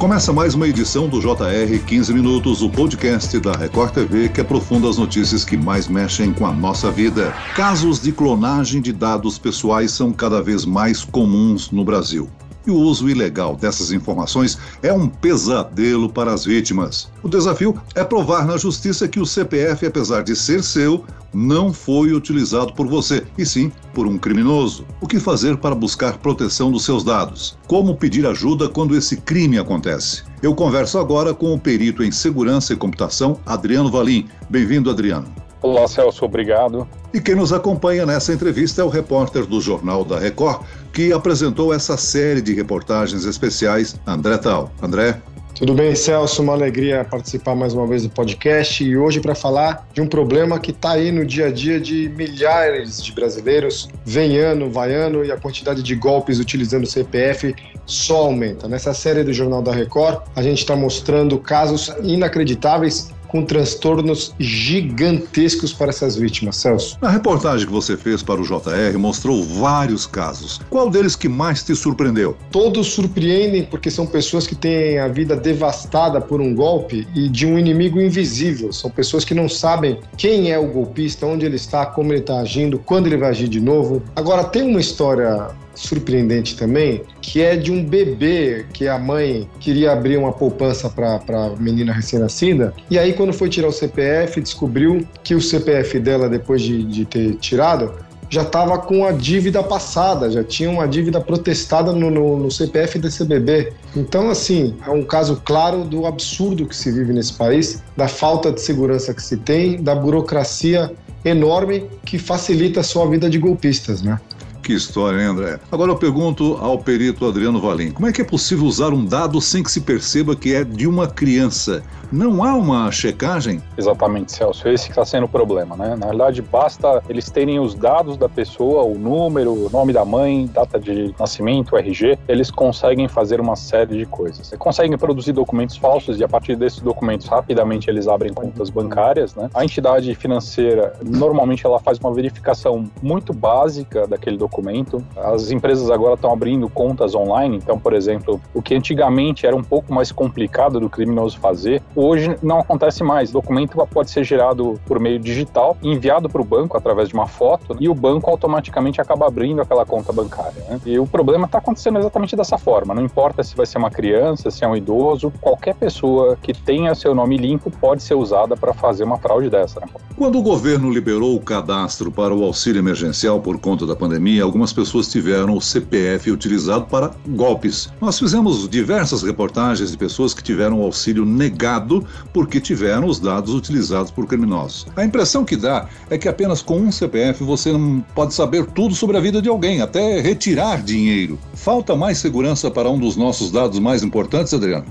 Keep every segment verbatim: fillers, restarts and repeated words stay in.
Começa mais uma edição do J R quinze Minutos, o podcast da Record T V que aprofunda as notícias que mais mexem com a nossa vida. Casos de clonagem de dados pessoais são cada vez mais comuns no Brasil. E o uso ilegal dessas informações é um pesadelo para as vítimas. O desafio é provar na justiça que o C P F, apesar de ser seu, não foi utilizado por você, e sim por um criminoso. O que fazer para buscar proteção dos seus dados? Como pedir ajuda quando esse crime acontece? Eu converso agora com o perito em segurança e computação, Adriano Valim. Bem-vindo, Adriano. Olá, Celso, obrigado. E quem nos acompanha nessa entrevista é o repórter do Jornal da Record, que apresentou essa série de reportagens especiais, André Tal. André? Tudo bem, Celso? Uma alegria participar mais uma vez do podcast e hoje para falar de um problema que está aí no dia a dia de milhares de brasileiros, vem ano, vai ano, e a quantidade de golpes utilizando o C P F só aumenta. Nessa série do Jornal da Record, a gente está mostrando casos inacreditáveis com transtornos gigantescos para essas vítimas, Celso. A reportagem que você fez para o J R mostrou vários casos. Qual deles que mais te surpreendeu? Todos surpreendem porque são pessoas que têm a vida devastada por um golpe e de um inimigo invisível. São pessoas que não sabem quem é o golpista, onde ele está, como ele está agindo, quando ele vai agir de novo. Agora, tem uma história surpreendente também, que é de um bebê que a mãe queria abrir uma poupança para a menina recém-nascida, e aí quando foi tirar o C P F, descobriu que o C P F dela, depois de, de ter tirado, já estava com a dívida passada, já tinha uma dívida protestada no, no, no C P F desse bebê. Então, assim, é um caso claro do absurdo que se vive nesse país, da falta de segurança que se tem, da burocracia enorme que facilita só a vida de golpistas, né? Que história, hein, André? Agora eu pergunto ao perito Adriano Valim, como é que é possível usar um dado sem que se perceba que é de uma criança? Não há uma checagem? Exatamente, Celso. Esse que está sendo o problema, né? Na verdade, basta eles terem os dados da pessoa, o número, o nome da mãe, data de nascimento, R G, eles conseguem fazer uma série de coisas. Eles conseguem produzir documentos falsos e a partir desses documentos, rapidamente, eles abrem contas bancárias, né? A entidade financeira, normalmente, ela faz uma verificação muito básica daquele documento. documento. As empresas agora estão abrindo contas online, então, por exemplo, o que antigamente era um pouco mais complicado do criminoso fazer, hoje não acontece mais. O documento pode ser gerado por meio digital, enviado para o banco através de uma foto, e o banco automaticamente acaba abrindo aquela conta bancária, né? E o problema está acontecendo exatamente dessa forma. Não importa se vai ser uma criança, se é um idoso, qualquer pessoa que tenha seu nome limpo pode ser usada para fazer uma fraude dessa, né? Quando o governo liberou o cadastro para o auxílio emergencial por conta da pandemia, algumas pessoas tiveram o C P F utilizado para golpes. Nós fizemos diversas reportagens de pessoas que tiveram o auxílio negado porque tiveram os dados utilizados por criminosos. A impressão que dá é que apenas com um C P F você não pode saber tudo sobre a vida de alguém, até retirar dinheiro. Falta mais segurança para um dos nossos dados mais importantes, Adriano?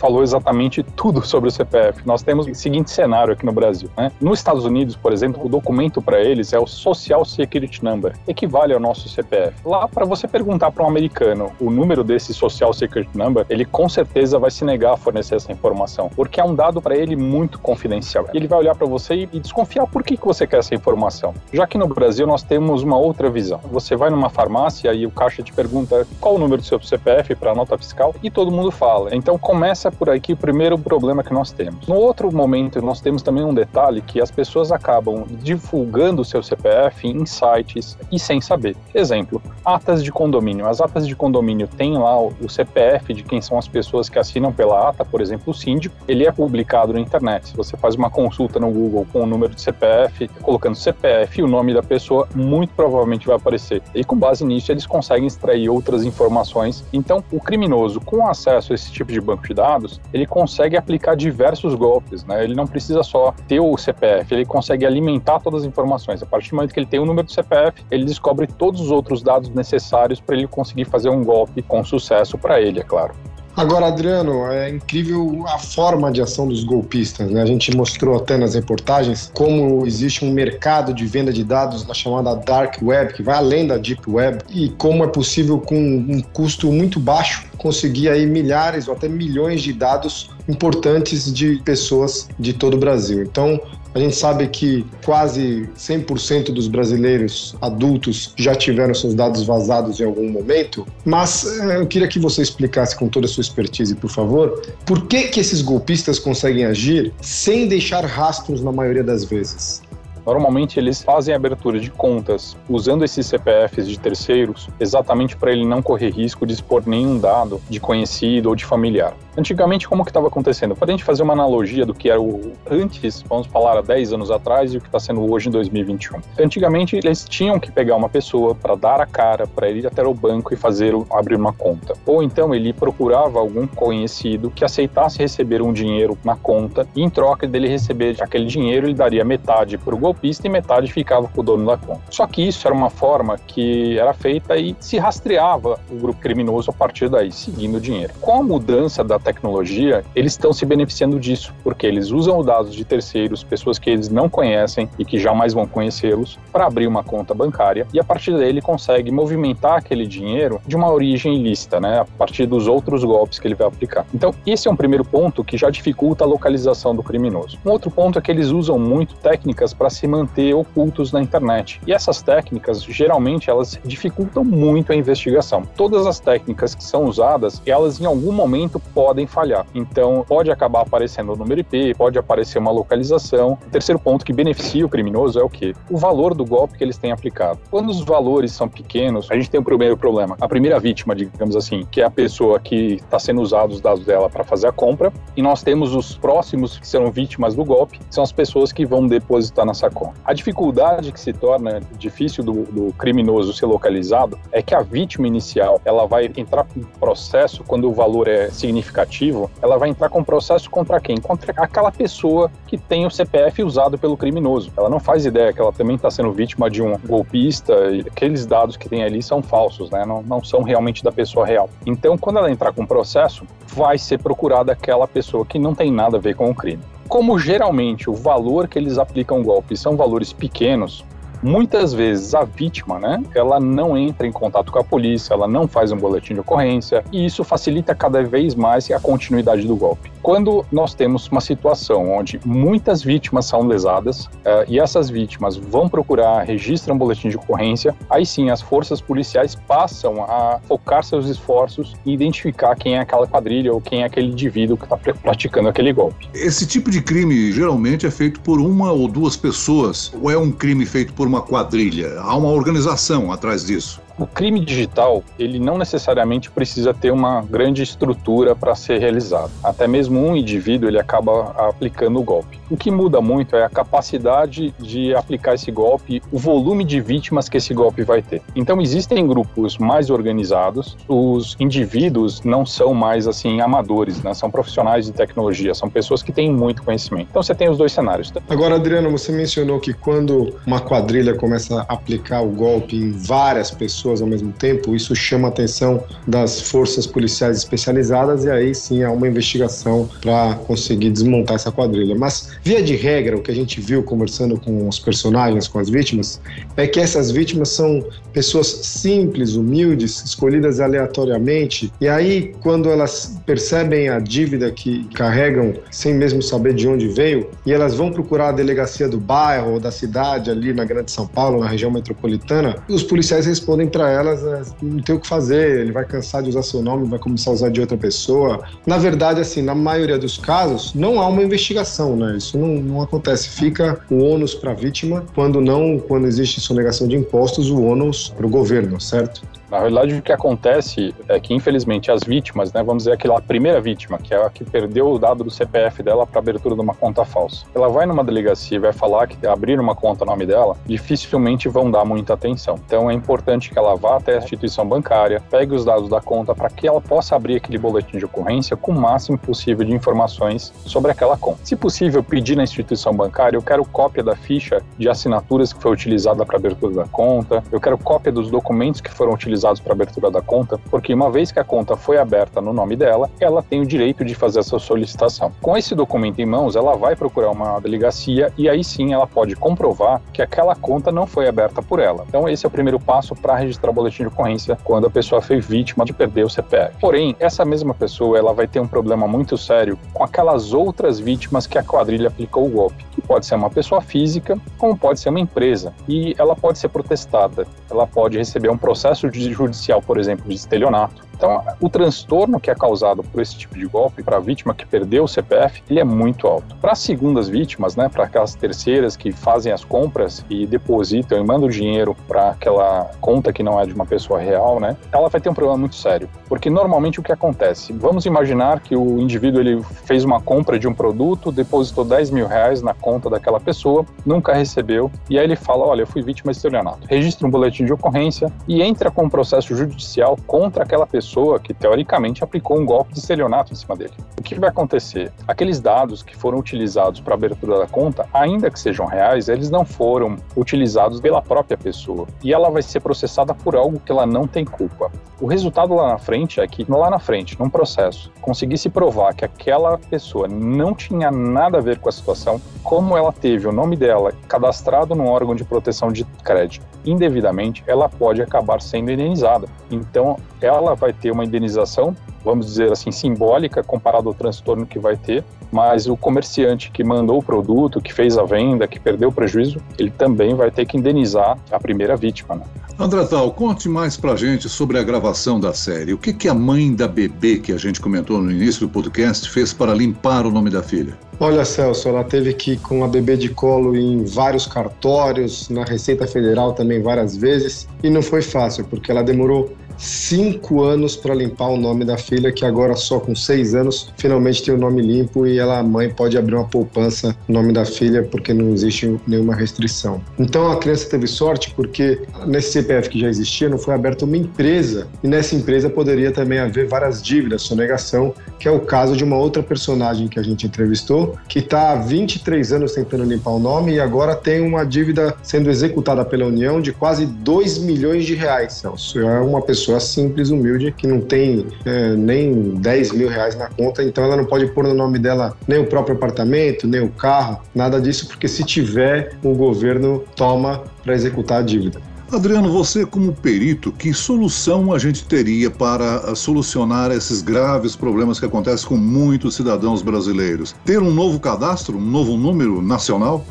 Falou exatamente tudo sobre o C P F. Nós temos o seguinte cenário aqui no Brasil, né? Nos Estados Unidos, por exemplo, o documento para eles é o Social Security Number, equivale ao nosso C P F. Lá, para você perguntar para um americano o número desse Social Security Number, ele com certeza vai se negar a fornecer essa informação, porque é um dado para ele muito confidencial. Ele vai olhar para você e, e desconfiar por que, que você quer essa informação. Já que no Brasil nós temos uma outra visão. Você vai numa farmácia e o caixa te pergunta qual o número do seu C P F para a nota fiscal e todo mundo fala. Então começa por aqui o primeiro problema que nós temos. No outro momento, nós temos também um detalhe que as pessoas acabam divulgando o seu C P F em sites e sem saber. Exemplo, atas de condomínio. As atas de condomínio têm lá o C P F de quem são as pessoas que assinam pela ata, por exemplo, o síndico. Ele é publicado na internet. Se você faz uma consulta no Google com o número de C P F, colocando C P F e o nome da pessoa, muito provavelmente vai aparecer. E com base nisso, eles conseguem extrair outras informações. Então, o criminoso, com acesso a esse tipo de banco de dados, ele consegue aplicar diversos golpes, né? Ele não precisa só ter o C P F, ele consegue alimentar todas as informações. A partir do momento que ele tem o número do C P F, ele descobre todos os outros dados necessários para ele conseguir fazer um golpe com sucesso para ele, é claro. Agora, Adriano, é incrível a forma de ação dos golpistas, né? A gente mostrou até nas reportagens como existe um mercado de venda de dados na chamada Dark Web, que vai além da Deep Web, e como é possível, com um custo muito baixo, conseguir aí milhares ou até milhões de dados importantes de pessoas de todo o Brasil. Então, A gente sabe que quase cem por cento dos brasileiros adultos já tiveram seus dados vazados em algum momento, mas eu queria que você explicasse com toda a sua expertise, por favor, por que que esses golpistas conseguem agir sem deixar rastros na maioria das vezes? Normalmente eles fazem abertura de contas usando esses C P Fs de terceiros exatamente para ele não correr risco de expor nenhum dado de conhecido ou de familiar. Antigamente, como que estava acontecendo? Para a gente fazer uma analogia do que era o antes, vamos falar há dez anos atrás, e o que está sendo hoje em dois mil e vinte e um. Antigamente eles tinham que pegar uma pessoa para dar a cara, para ir até o banco e fazer o, abrir uma conta. Ou então ele procurava algum conhecido que aceitasse receber um dinheiro na conta e em troca dele receber aquele dinheiro ele daria metade para o golpe e metade ficava com o dono da conta. Só que isso era uma forma que era feita e se rastreava o grupo criminoso a partir daí, seguindo o dinheiro. Com a mudança da tecnologia, eles estão se beneficiando disso, porque eles usam os dados de terceiros, pessoas que eles não conhecem e que jamais vão conhecê-los, para abrir uma conta bancária e a partir daí ele consegue movimentar aquele dinheiro de uma origem ilícita, né? A partir dos outros golpes que ele vai aplicar. Então, esse é um primeiro ponto que já dificulta a localização do criminoso. Um outro ponto é que eles usam muito técnicas para se manter ocultos na internet. E essas técnicas, geralmente, elas dificultam muito a investigação. Todas as técnicas que são usadas, elas em algum momento podem falhar. Então, pode acabar aparecendo o número I P, pode aparecer uma localização. O terceiro ponto que beneficia o criminoso é o quê? O valor do golpe que eles têm aplicado. Quando os valores são pequenos, a gente tem o primeiro problema. A primeira vítima, digamos assim, que é a pessoa que está sendo usada os dados dela para fazer a compra. E nós temos os próximos que serão vítimas do golpe, que são as pessoas que vão depositar na sua conta. A dificuldade que se torna difícil do, do criminoso ser localizado é que a vítima inicial, ela vai entrar com processo, quando o valor é significativo, ela vai entrar com processo contra quem? Contra aquela pessoa que tem o C P F usado pelo criminoso. Ela não faz ideia que ela também está sendo vítima de um golpista e aqueles dados que tem ali são falsos, né? Não, não são realmente da pessoa real. Então, quando ela entrar com processo, vai ser procurada aquela pessoa que não tem nada a ver com o crime. Como geralmente o valor que eles aplicam golpe são valores pequenos, muitas vezes a vítima, né, ela não entra em contato com a polícia, ela não faz um boletim de ocorrência e isso facilita cada vez mais a continuidade do golpe. Quando nós temos uma situação onde muitas vítimas são lesadas uh, e essas vítimas vão procurar, registram um boletim de ocorrência, aí sim as forças policiais passam a focar seus esforços e identificar quem é aquela quadrilha ou quem é aquele indivíduo que está praticando aquele golpe. Esse tipo de crime geralmente é feito por uma ou duas pessoas ou é um crime feito por uma quadrilha? Há uma organização atrás disso? O crime digital, ele não necessariamente precisa ter uma grande estrutura para ser realizado. Até mesmo um indivíduo, ele acaba aplicando o golpe. O que muda muito é a capacidade de aplicar esse golpe, o volume de vítimas que esse golpe vai ter. Então, existem grupos mais organizados, os indivíduos não são mais, assim, amadores, né? São profissionais de tecnologia, são pessoas que têm muito conhecimento. Então, você tem os dois cenários. Agora, Adriano, você mencionou que quando uma quadrilha começa a aplicar o golpe em várias pessoas, ao mesmo tempo, isso chama a atenção das forças policiais especializadas e aí sim há uma investigação para conseguir desmontar essa quadrilha. Mas, via de regra, o que a gente viu conversando com os personagens, com as vítimas, é que essas vítimas são pessoas simples, humildes, escolhidas aleatoriamente e aí, quando elas percebem a dívida que carregam, sem mesmo saber de onde veio, e elas vão procurar a delegacia do bairro ou da cidade ali na Grande São Paulo, na região metropolitana, e os policiais respondem para elas, não tem o que fazer, ele vai cansar de usar seu nome, vai começar a usar de outra pessoa. Na verdade, assim, na maioria dos casos, não há uma investigação, né? Isso não, não acontece. Fica o ônus para a vítima, quando não, quando existe sonegação de impostos, o ônus para o governo, certo? Na realidade, o que acontece é que, infelizmente, as vítimas, né, vamos dizer aquela primeira vítima, que é a que perdeu o dado do C P F dela para abertura de uma conta falsa, ela vai numa delegacia e vai falar que abrir uma conta no nome dela, dificilmente vão dar muita atenção. Então, é importante que ela vá até a instituição bancária, pegue os dados da conta para que ela possa abrir aquele boletim de ocorrência com o máximo possível de informações sobre aquela conta. Se possível, pedir na instituição bancária, eu quero cópia da ficha de assinaturas que foi utilizada para abertura da conta, eu quero cópia dos documentos que foram utilizados utilizados para abertura da conta, porque uma vez que a conta foi aberta no nome dela, ela tem o direito de fazer essa solicitação. Com esse documento em mãos, ela vai procurar uma delegacia e aí sim ela pode comprovar que aquela conta não foi aberta por ela. Então esse é o primeiro passo para registrar o boletim de ocorrência quando a pessoa foi vítima de perder o C P F. Porém, essa mesma pessoa ela vai ter um problema muito sério com aquelas outras vítimas que a quadrilha aplicou o golpe, que pode ser uma pessoa física, como pode ser uma empresa, e ela pode ser protestada, ela pode receber um processo judicial, por exemplo, de estelionato. Então, o transtorno que é causado por esse tipo de golpe para a vítima que perdeu o C P F, ele é muito alto. Para as segundas vítimas, né, para aquelas terceiras que fazem as compras e depositam e mandam o dinheiro para aquela conta que não é de uma pessoa real, né, ela vai ter um problema muito sério, porque normalmente o que acontece? Vamos imaginar que o indivíduo ele fez uma compra de um produto, depositou dez mil reais na conta daquela pessoa, nunca recebeu, e aí ele fala, olha, eu fui vítima de estelionato. Registra um boletim de ocorrência e entra com um processo judicial contra aquela pessoa pessoa que teoricamente aplicou um golpe de estelionato em cima dele. O que vai acontecer? Aqueles dados que foram utilizados para a abertura da conta, ainda que sejam reais, eles não foram utilizados pela própria pessoa e ela vai ser processada por algo que ela não tem culpa. O resultado lá na frente é que, lá na frente, num processo, conseguisse provar que aquela pessoa não tinha nada a ver com a situação, como ela teve o nome dela cadastrado num órgão de proteção de crédito indevidamente, ela pode acabar sendo indenizada. Então, ela vai ter uma indenização, vamos dizer assim, simbólica, comparado ao transtorno que vai ter, mas o comerciante que mandou o produto, que fez a venda, que perdeu o prejuízo, ele também vai ter que indenizar a primeira vítima, né? André Tal, conte mais pra gente sobre a gravação da série. O que, que a mãe da bebê, que a gente comentou no início do podcast, fez para limpar o nome da filha? Olha, Celso, ela teve que ir com a bebê de colo em vários cartórios, na Receita Federal também várias vezes, e não foi fácil, porque ela demorou cinco anos para limpar o nome da filha, que agora só com seis anos finalmente tem o nome limpo e ela, a mãe, pode abrir uma poupança no nome da filha porque não existe nenhuma restrição. Então a criança teve sorte porque nesse C P F que já existia não foi aberta uma empresa e nessa empresa poderia também haver várias dívidas, sonegação, que é o caso de uma outra personagem que a gente entrevistou que está há vinte e três anos tentando limpar o nome e agora tem uma dívida sendo executada pela União de quase dois milhões de reais, Celso. É uma pessoa pessoa simples, humilde, que não tem é, nem dez mil reais na conta, então ela não pode pôr no nome dela nem o próprio apartamento, nem o carro, nada disso, porque se tiver, o governo toma para executar a dívida. Adriano, você como perito, que solução a gente teria para solucionar esses graves problemas que acontecem com muitos cidadãos brasileiros? Ter um novo cadastro, um novo número nacional?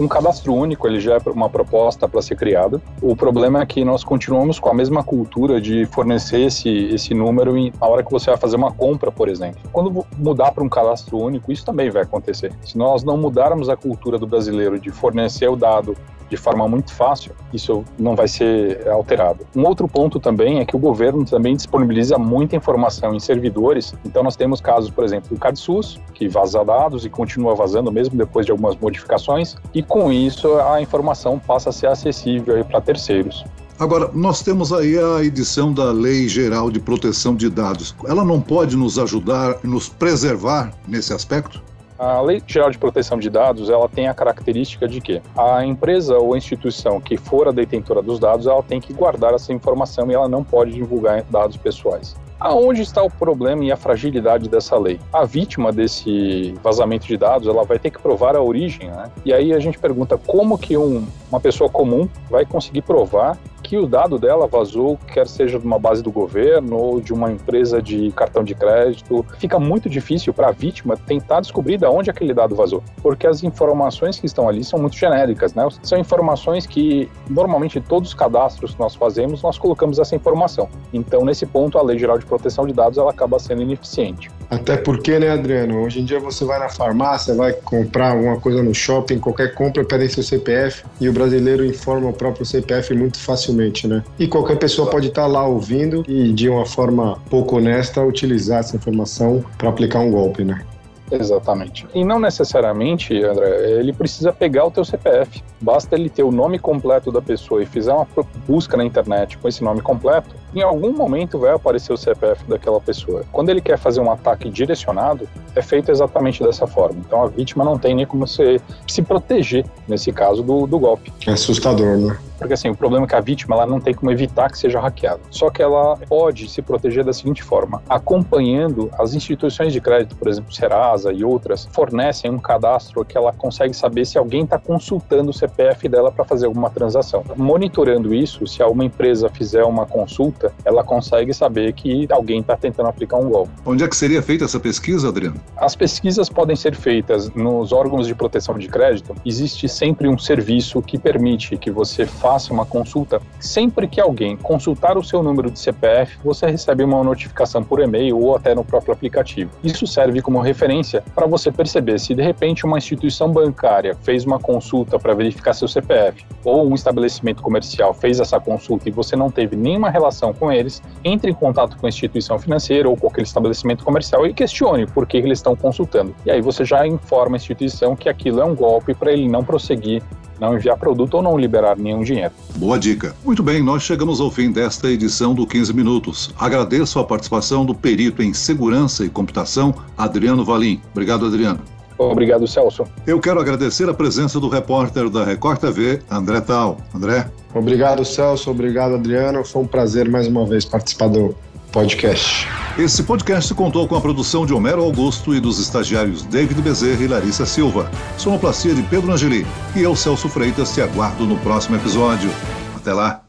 Um cadastro único, ele já é uma proposta para ser criada. O problema é que nós continuamos com a mesma cultura de fornecer esse, esse número na hora que você vai fazer uma compra, por exemplo. Quando mudar para um cadastro único, isso também vai acontecer. Se nós não mudarmos a cultura do brasileiro de fornecer o dado de forma muito fácil, isso não vai ser alterado. Um outro ponto também é que o governo também disponibiliza muita informação em servidores, então nós temos casos, por exemplo, do CadSuS, que vaza dados e continua vazando mesmo depois de algumas modificações, e com isso a informação passa a ser acessível para terceiros. Agora, nós temos aí a edição da Lei Geral de Proteção de Dados. Ela não pode nos ajudar, nos preservar nesse aspecto? A Lei Geral de Proteção de Dados, ela tem a característica de que a empresa ou a instituição que for a detentora dos dados, ela tem que guardar essa informação e ela não pode divulgar dados pessoais. Aonde está o problema e a fragilidade dessa lei? A vítima desse vazamento de dados, ela vai ter que provar a origem, né? E aí a gente pergunta como que um, uma pessoa comum vai conseguir provar que o dado dela vazou, quer seja de uma base do governo ou de uma empresa de cartão de crédito. Fica muito difícil para a vítima tentar descobrir de onde aquele dado vazou, porque as informações que estão ali são muito genéricas, né? São informações que, normalmente, em todos os cadastros que nós fazemos, nós colocamos essa informação. Então, nesse ponto, a Lei Geral de Proteção de Dados, ela acaba sendo ineficiente. Até porque, né, Adriano, hoje em dia você vai na farmácia, vai comprar alguma coisa no shopping, qualquer compra pedem seu C P F e o brasileiro informa o próprio C P F muito facilmente, né? E qualquer pessoa pode estar lá ouvindo e, de uma forma pouco honesta, utilizar essa informação para aplicar um golpe, né? Exatamente. E não necessariamente, André, ele precisa pegar o teu C P F. Basta ele ter o nome completo da pessoa e fizer uma busca na internet com esse nome completo, em algum momento vai aparecer o C P F daquela pessoa. Quando ele quer fazer um ataque direcionado, é feito exatamente dessa forma. Então a vítima não tem nem como se, se proteger, nesse caso, do, do golpe. É assustador, né? Porque assim, o problema é que a vítima ela não tem como evitar que seja hackeada. Só que ela pode se proteger da seguinte forma: acompanhando as instituições de crédito, por exemplo, Serasa e outras, fornecem um cadastro que ela consegue saber se alguém está consultando o C P F dela para fazer alguma transação. Monitorando isso, se alguma empresa fizer uma consulta, ela consegue saber que alguém está tentando aplicar um golpe. Onde é que seria feita essa pesquisa, Adriano? As pesquisas podem ser feitas nos órgãos de proteção de crédito. Existe sempre um serviço que permite que você faça uma consulta. Sempre que alguém consultar o seu número de C P F, você recebe uma notificação por e-mail ou até no próprio aplicativo. Isso serve como referência para você perceber se, de repente, uma instituição bancária fez uma consulta para verificar seu C P F ou um estabelecimento comercial fez essa consulta e você não teve nenhuma relação com eles, entre em contato com a instituição financeira ou com aquele estabelecimento comercial e questione por que eles estão consultando. E aí você já informa a instituição que aquilo é um golpe para ele não prosseguir, não enviar produto ou não liberar nenhum dinheiro. Boa dica. Muito bem, nós chegamos ao fim desta edição do quinze Minutos. Agradeço a participação do perito em segurança e computação, Adriano Valim. Obrigado, Adriano. Obrigado, Celso. Eu quero agradecer a presença do repórter da Record T V, André Tal. André? Obrigado, Celso. Obrigado, Adriano. Foi um prazer mais uma vez participar do podcast. Esse podcast contou com a produção de Homero Augusto e dos estagiários David Bezerra e Larissa Silva. Sonoplastia de Pedro Angeli. E eu, Celso Freitas, te aguardo no próximo episódio. Até lá.